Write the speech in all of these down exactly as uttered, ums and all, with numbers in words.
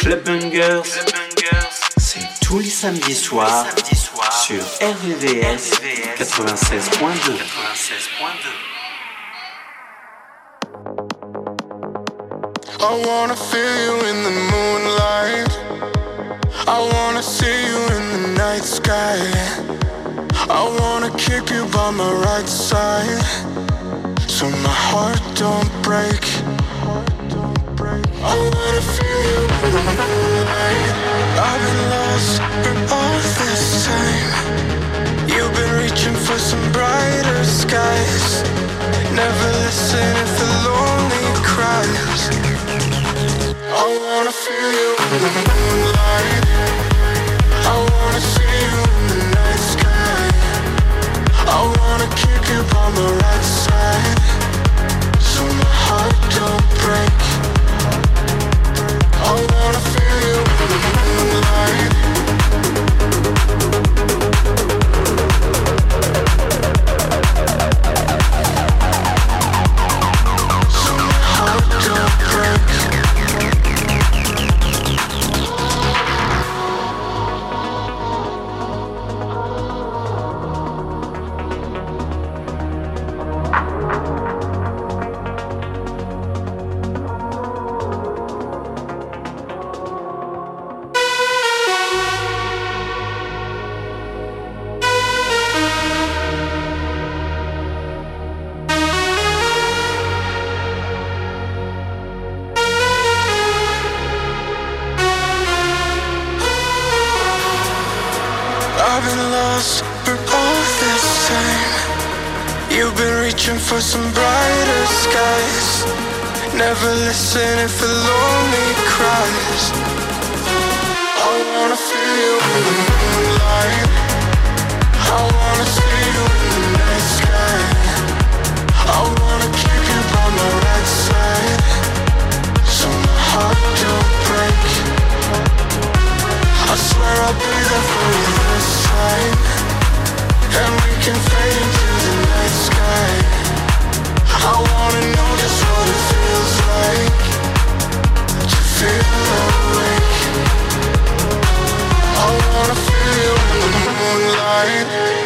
Clubbangers, c'est tous les samedis soirs soir sur R V V S quatre-vingt-seize point deux. I wanna feel you in the moonlight. I wanna see you in the night sky. I wanna keep you by my right side, so my heart don't break. I wanna feel you in the moonlight. I've been lost in all this time. You've been reaching for some brighter skies. Never listen if the lonely cries. I wanna feel you in the moonlight. I wanna see you in the night sky. I wanna keep you by my right side, so my heart don't break. I wanna feel you in the moonlight. So my heart don't break. For some brighter skies. Never listen if a lonely cries. I wanna feel you in the moonlight. I wanna see you in the night sky. I wanna keep you by my right side, so my heart don't break. I swear I'll be there for you this time, and we can fade into the night sky. I wanna know just what it feels like to feel awake. I wanna feel you in the moonlight.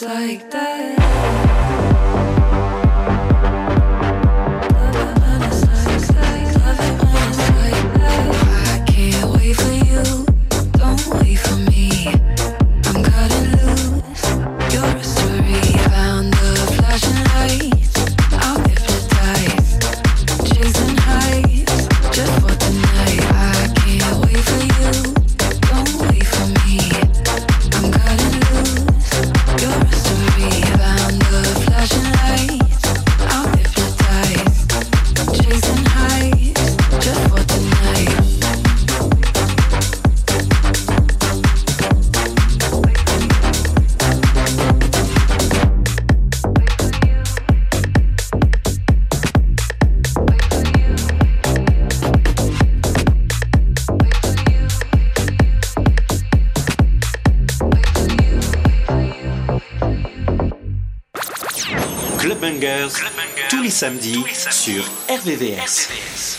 Like that. Bangers, Club Bangers tous les samedis, tous les samedis sur R V V S. R V V S.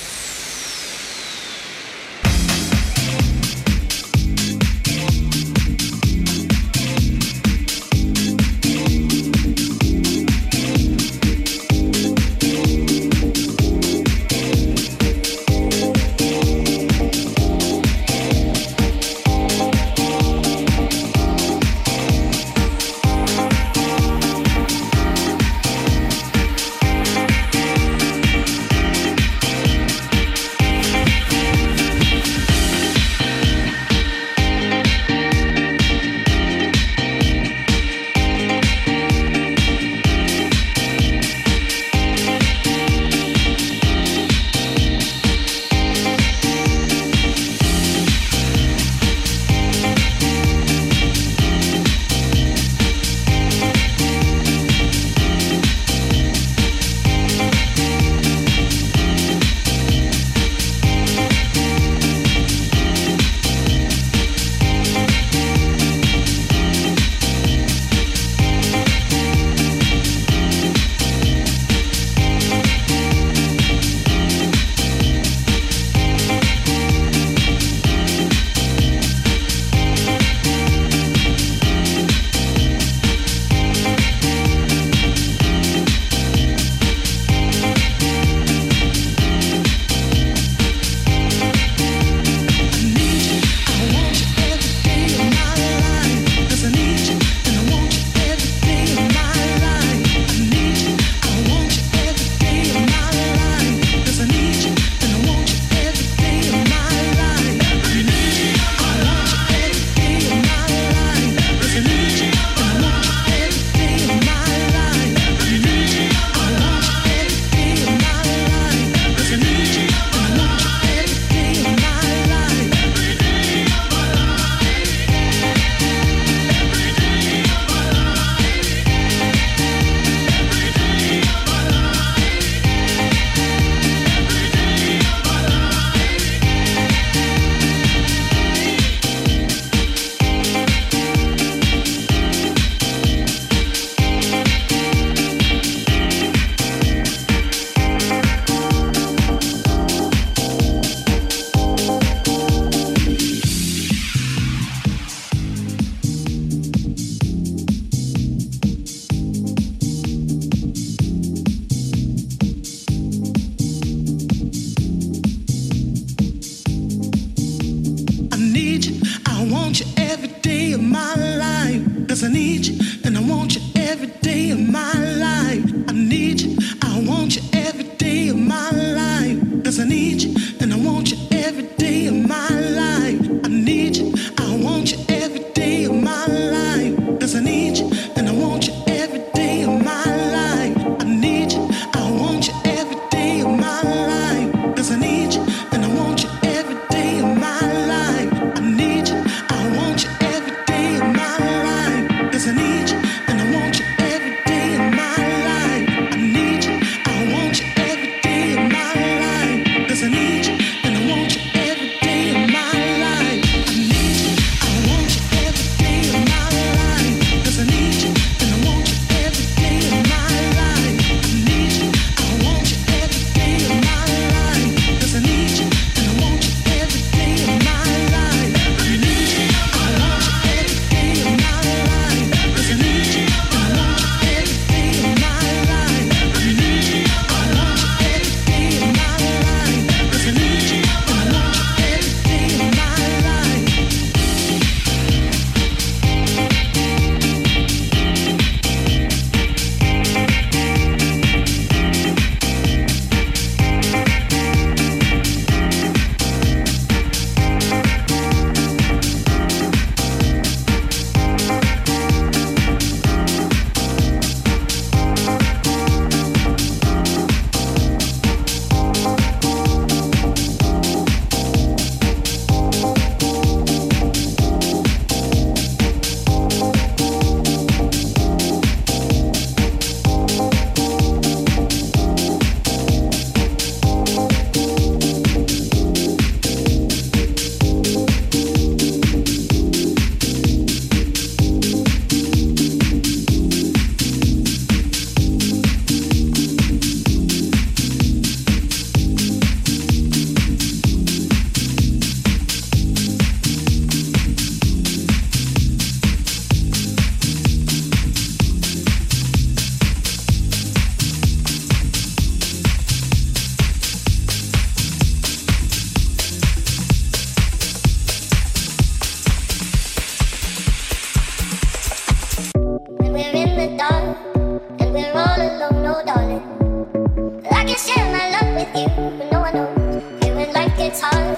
with you, but no one knows. Feeling like it's hard,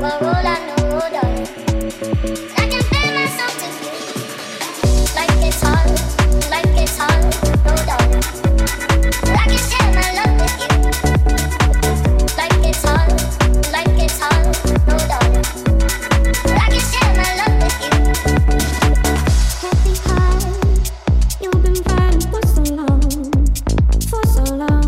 but all I know, darling, I can feel myself to you. Like it's hard, like it's hard, no doubt. But I can share my love with you. Like it's hard, like it's hard, no doubt. But I can share my love with you. Can't be hard, you've been fighting for so long, for so long.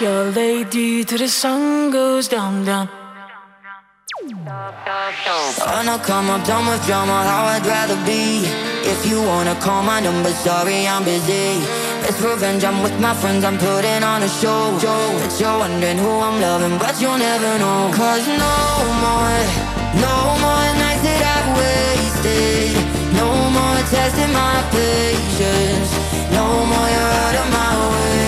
kiss your lady till the sun goes down, down. Oh no, come, I'm done with drama, how I'd rather be. If you wanna call my number, sorry, I'm busy. It's revenge, I'm with my friends, I'm putting on a show. But you're wondering who I'm loving, but you'll never know. Cause no more, no more nights that I've wasted. No more testing my patience. No more, you're out of my way.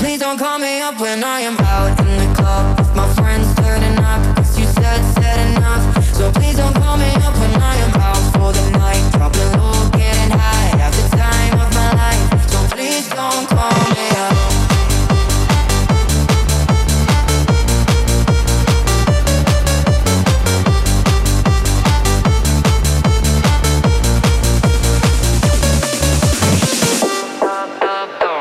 Please don't call me up when I am out in the club with my friends turning up. Said enough, so please don't call me up when I am out for the night. Probably low, getting high, have the time of my life. So please don't call me out.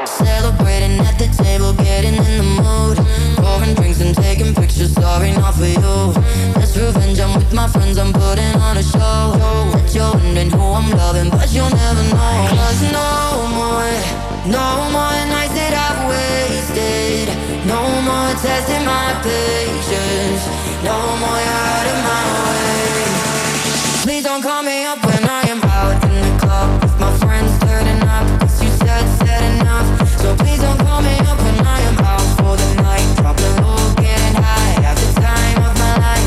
Celebrating at the table, getting in the mood, pouring drinks and taking pictures. Sorry, not for you. Revenge, I'm with my friends, I'm putting on a show. That you're wondering who I'm loving, but you'll never know. Cause no more, no more nights that I've wasted. No more testing my patience. No more, you're out of my way. Please don't call me up when I am out in the club with my friends turning up, cause you said, said enough. So please don't call me up when I am out for the night. Probably low, getting high, have the time of my life.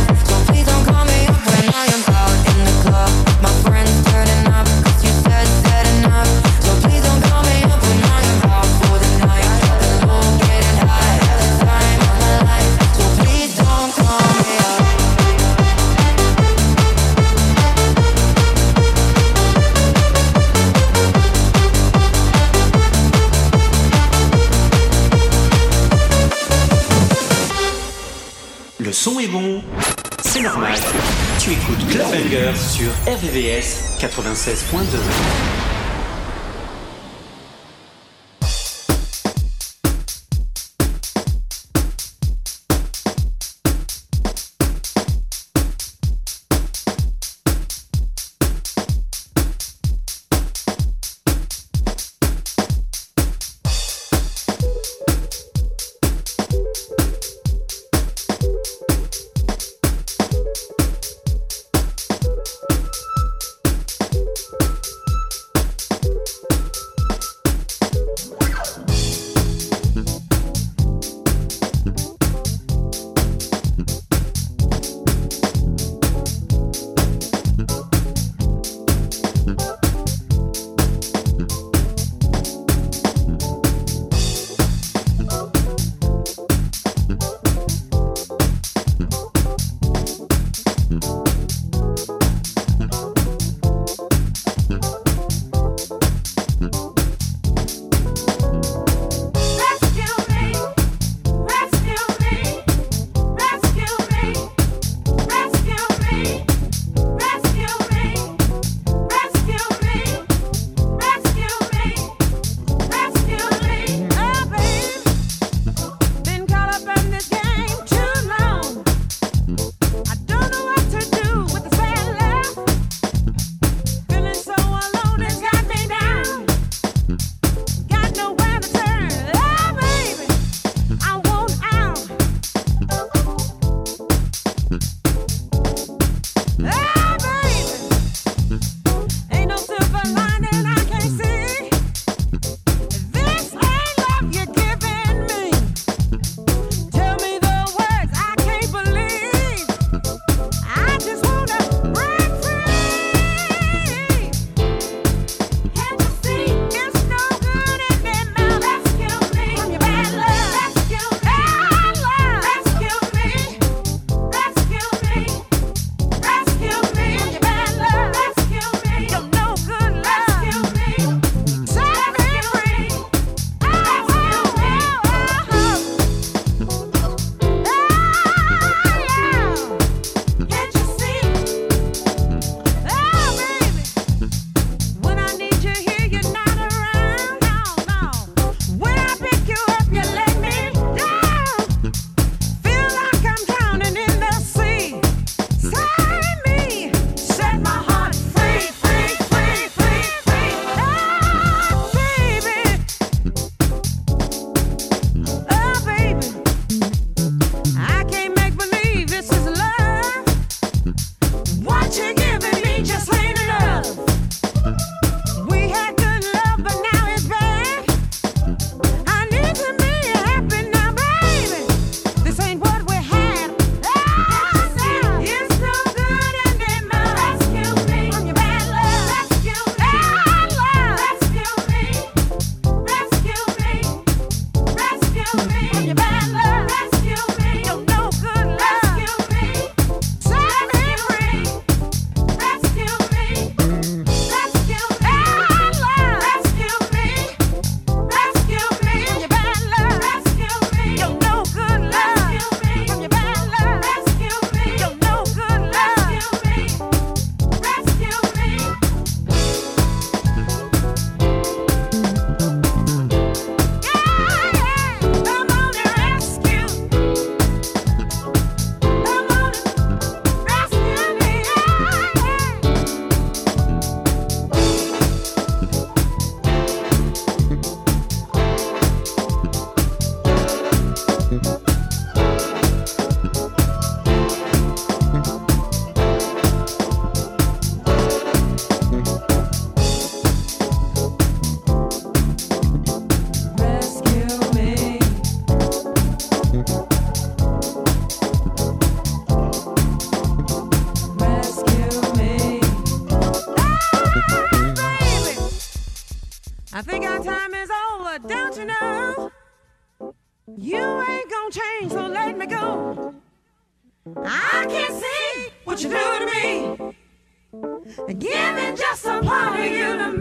Le son est bon, c'est normal. Tu écoutes Clubbanger sur R V V S quatre-vingt-seize virgule deux. Thank you. Lord, don't you know? You ain't gonna change, so let me go. I can't see what you do to me. Giving just a part of you to me.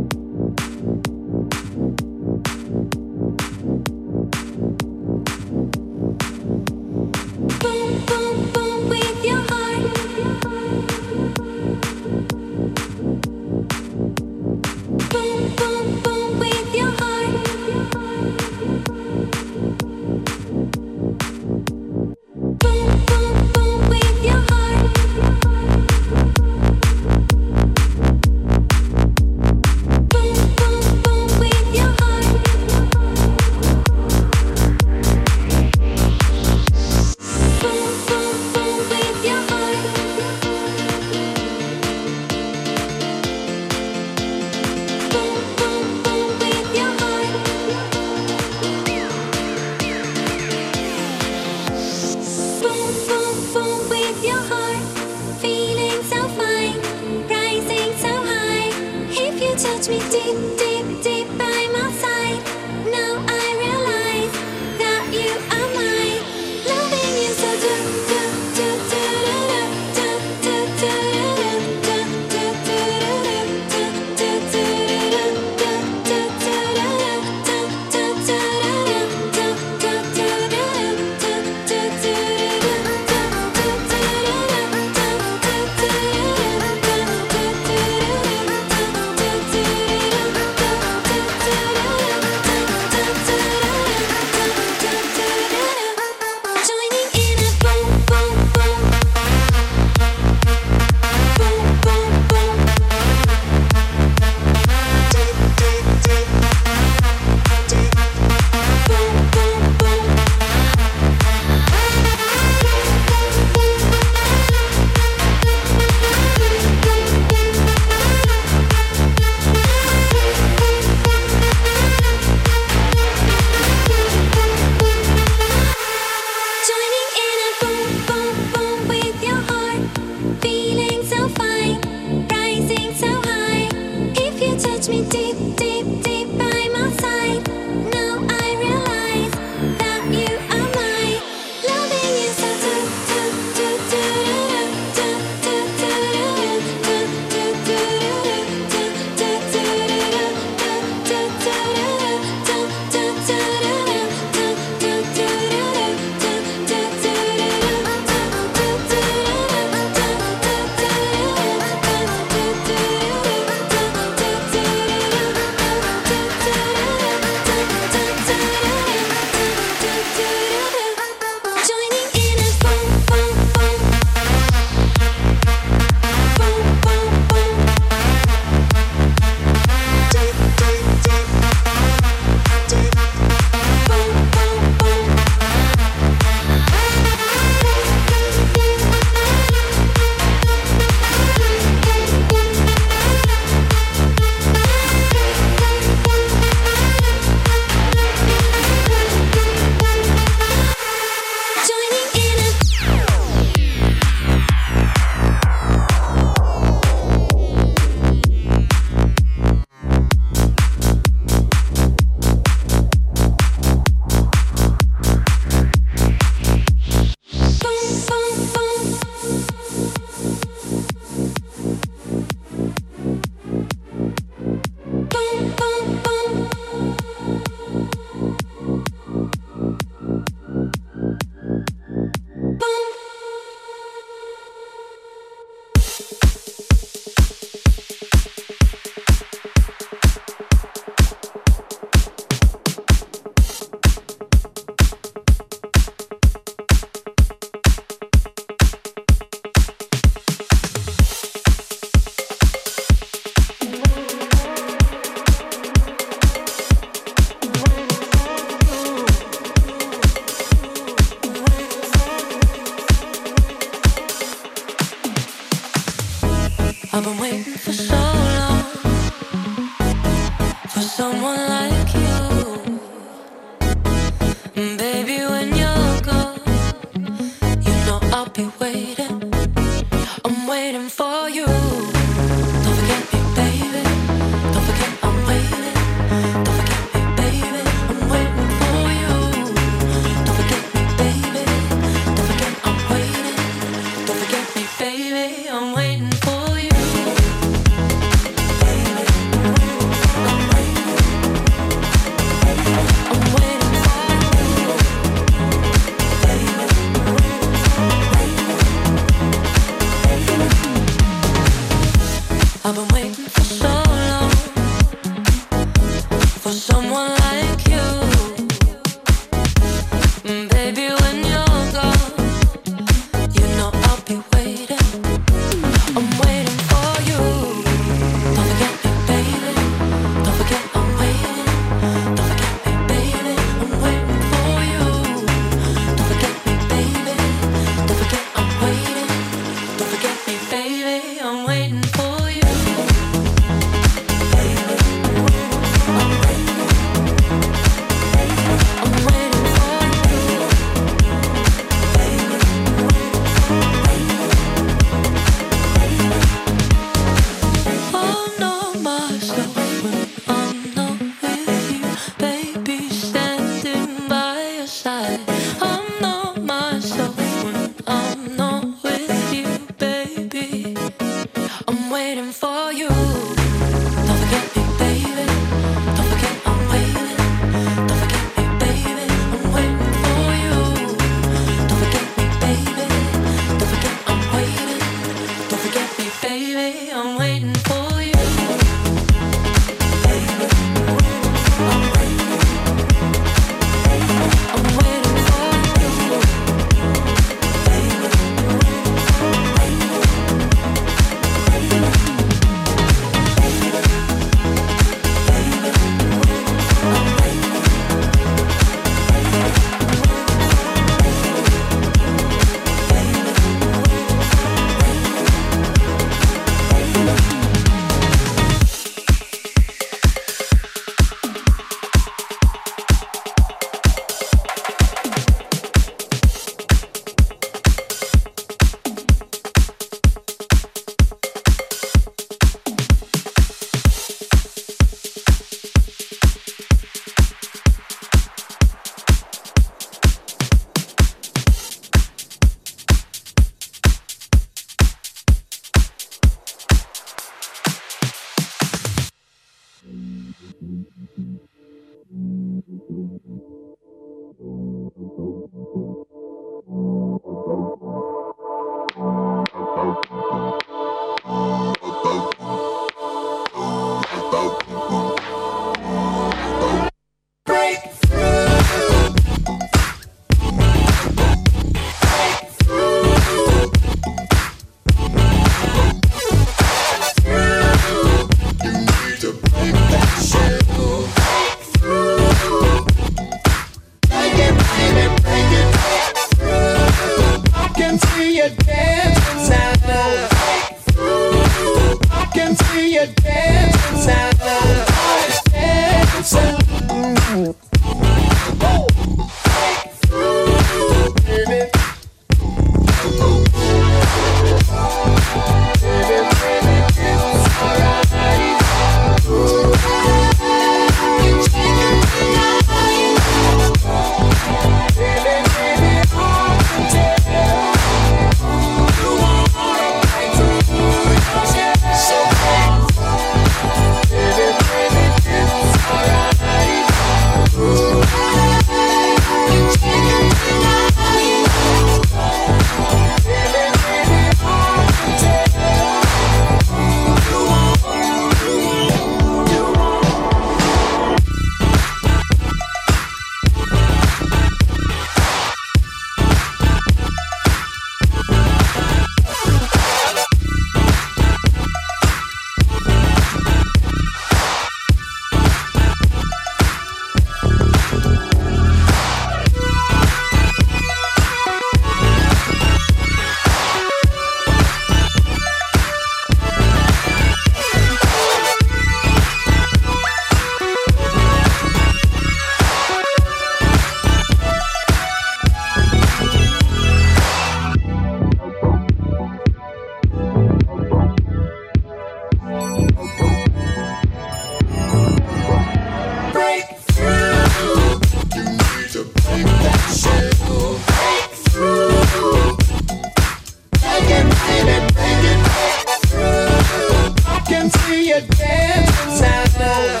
can see you dancing now.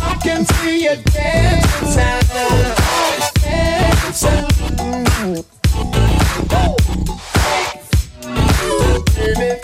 I can see you dancing now. Oh, baby.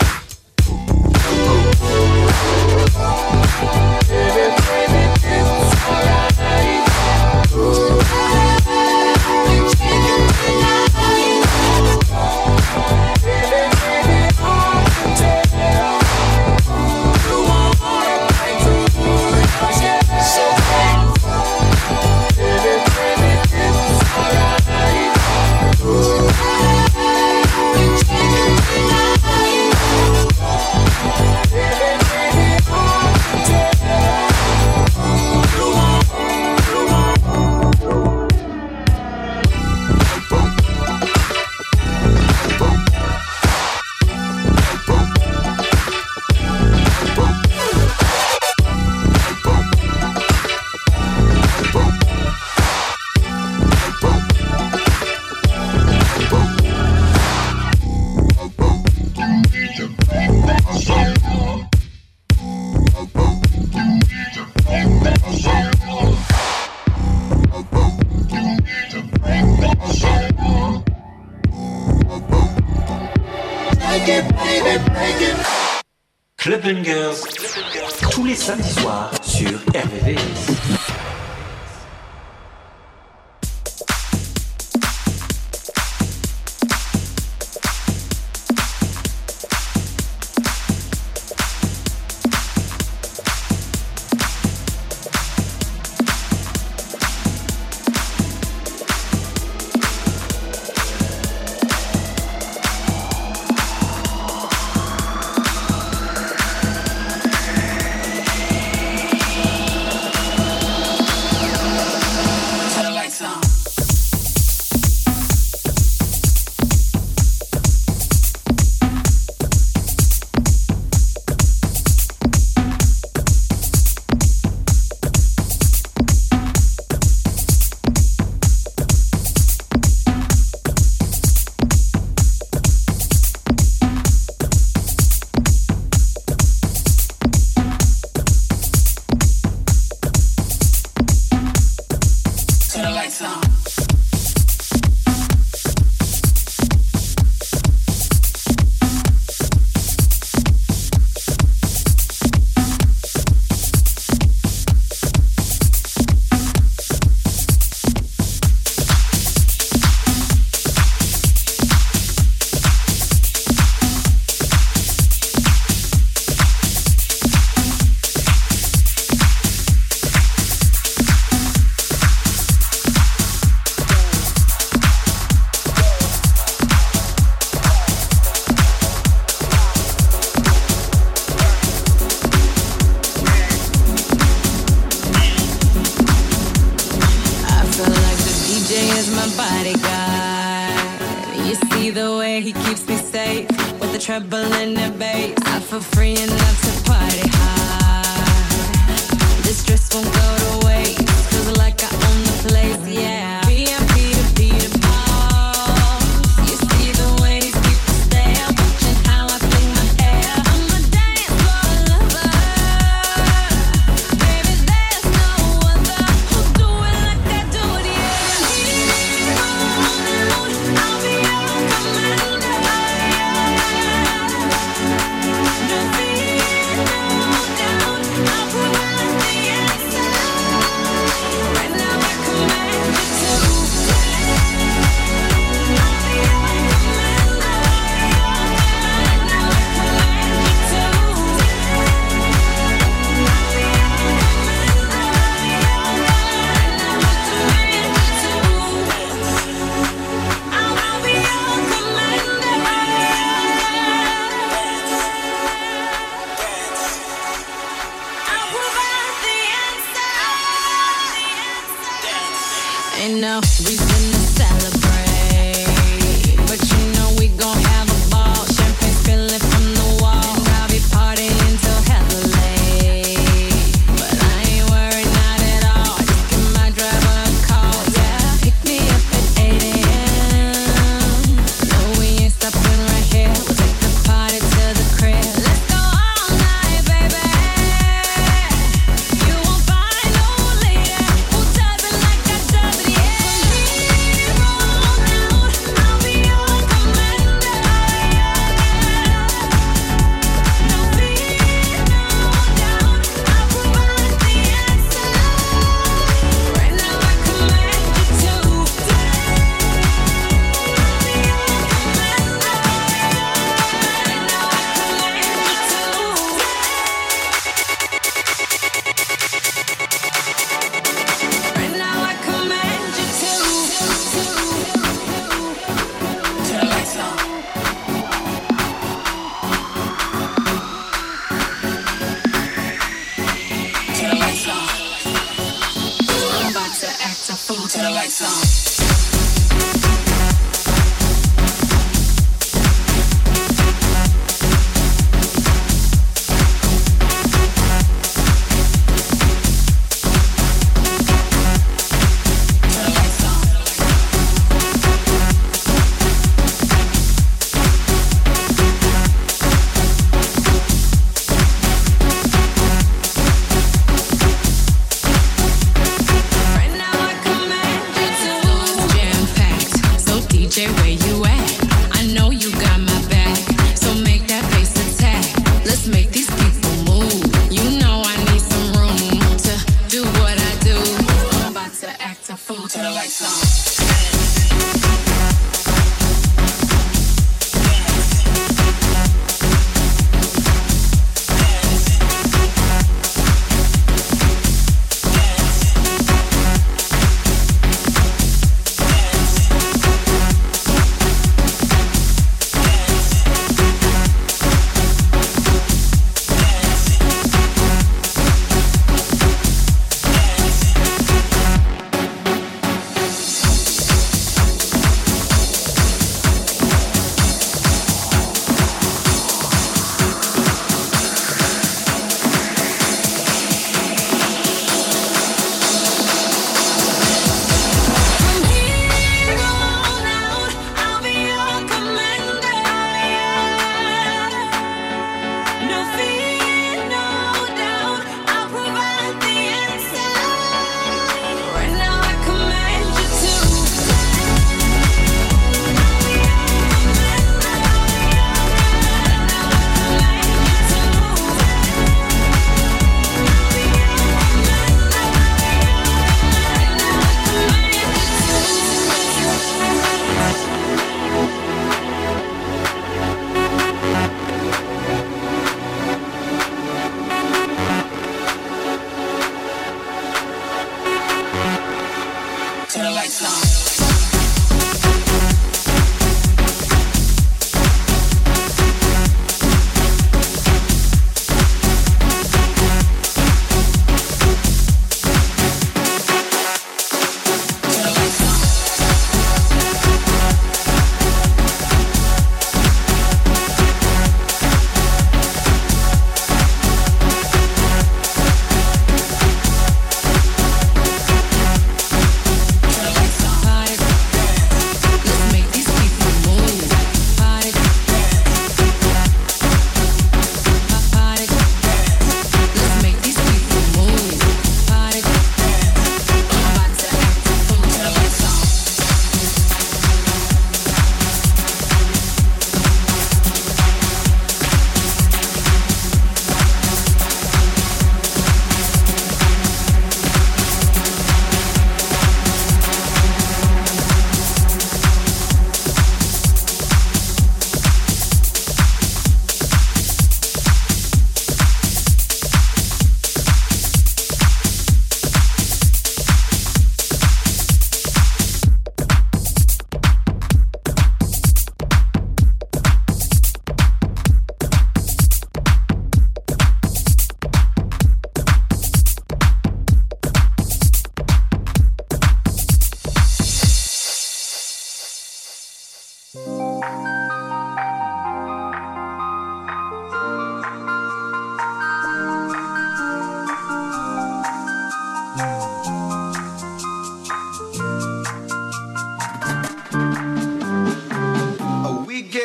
Tous les samedis soirs sur R V V S.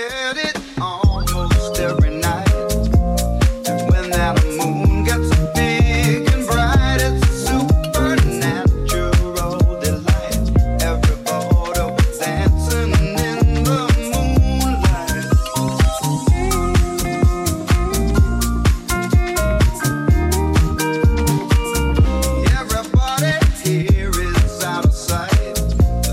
get it almost every night. And when that moon gets big and bright, it's a supernatural delight. Everybody was dancing in the moonlight. Everybody here is out of sight, but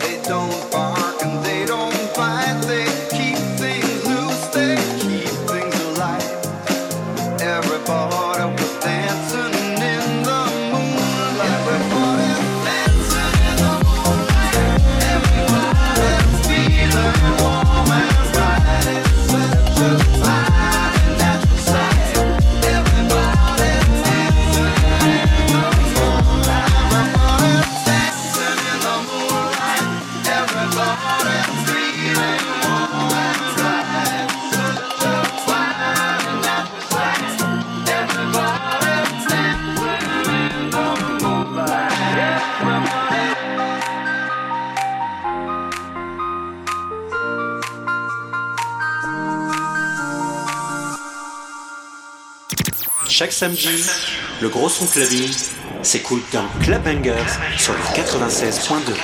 they don't bark and they don't bite. They Chaque samedi, le gros son clubbing s'écoute dans Club Bangers sur le quatre-vingt-seize point deux.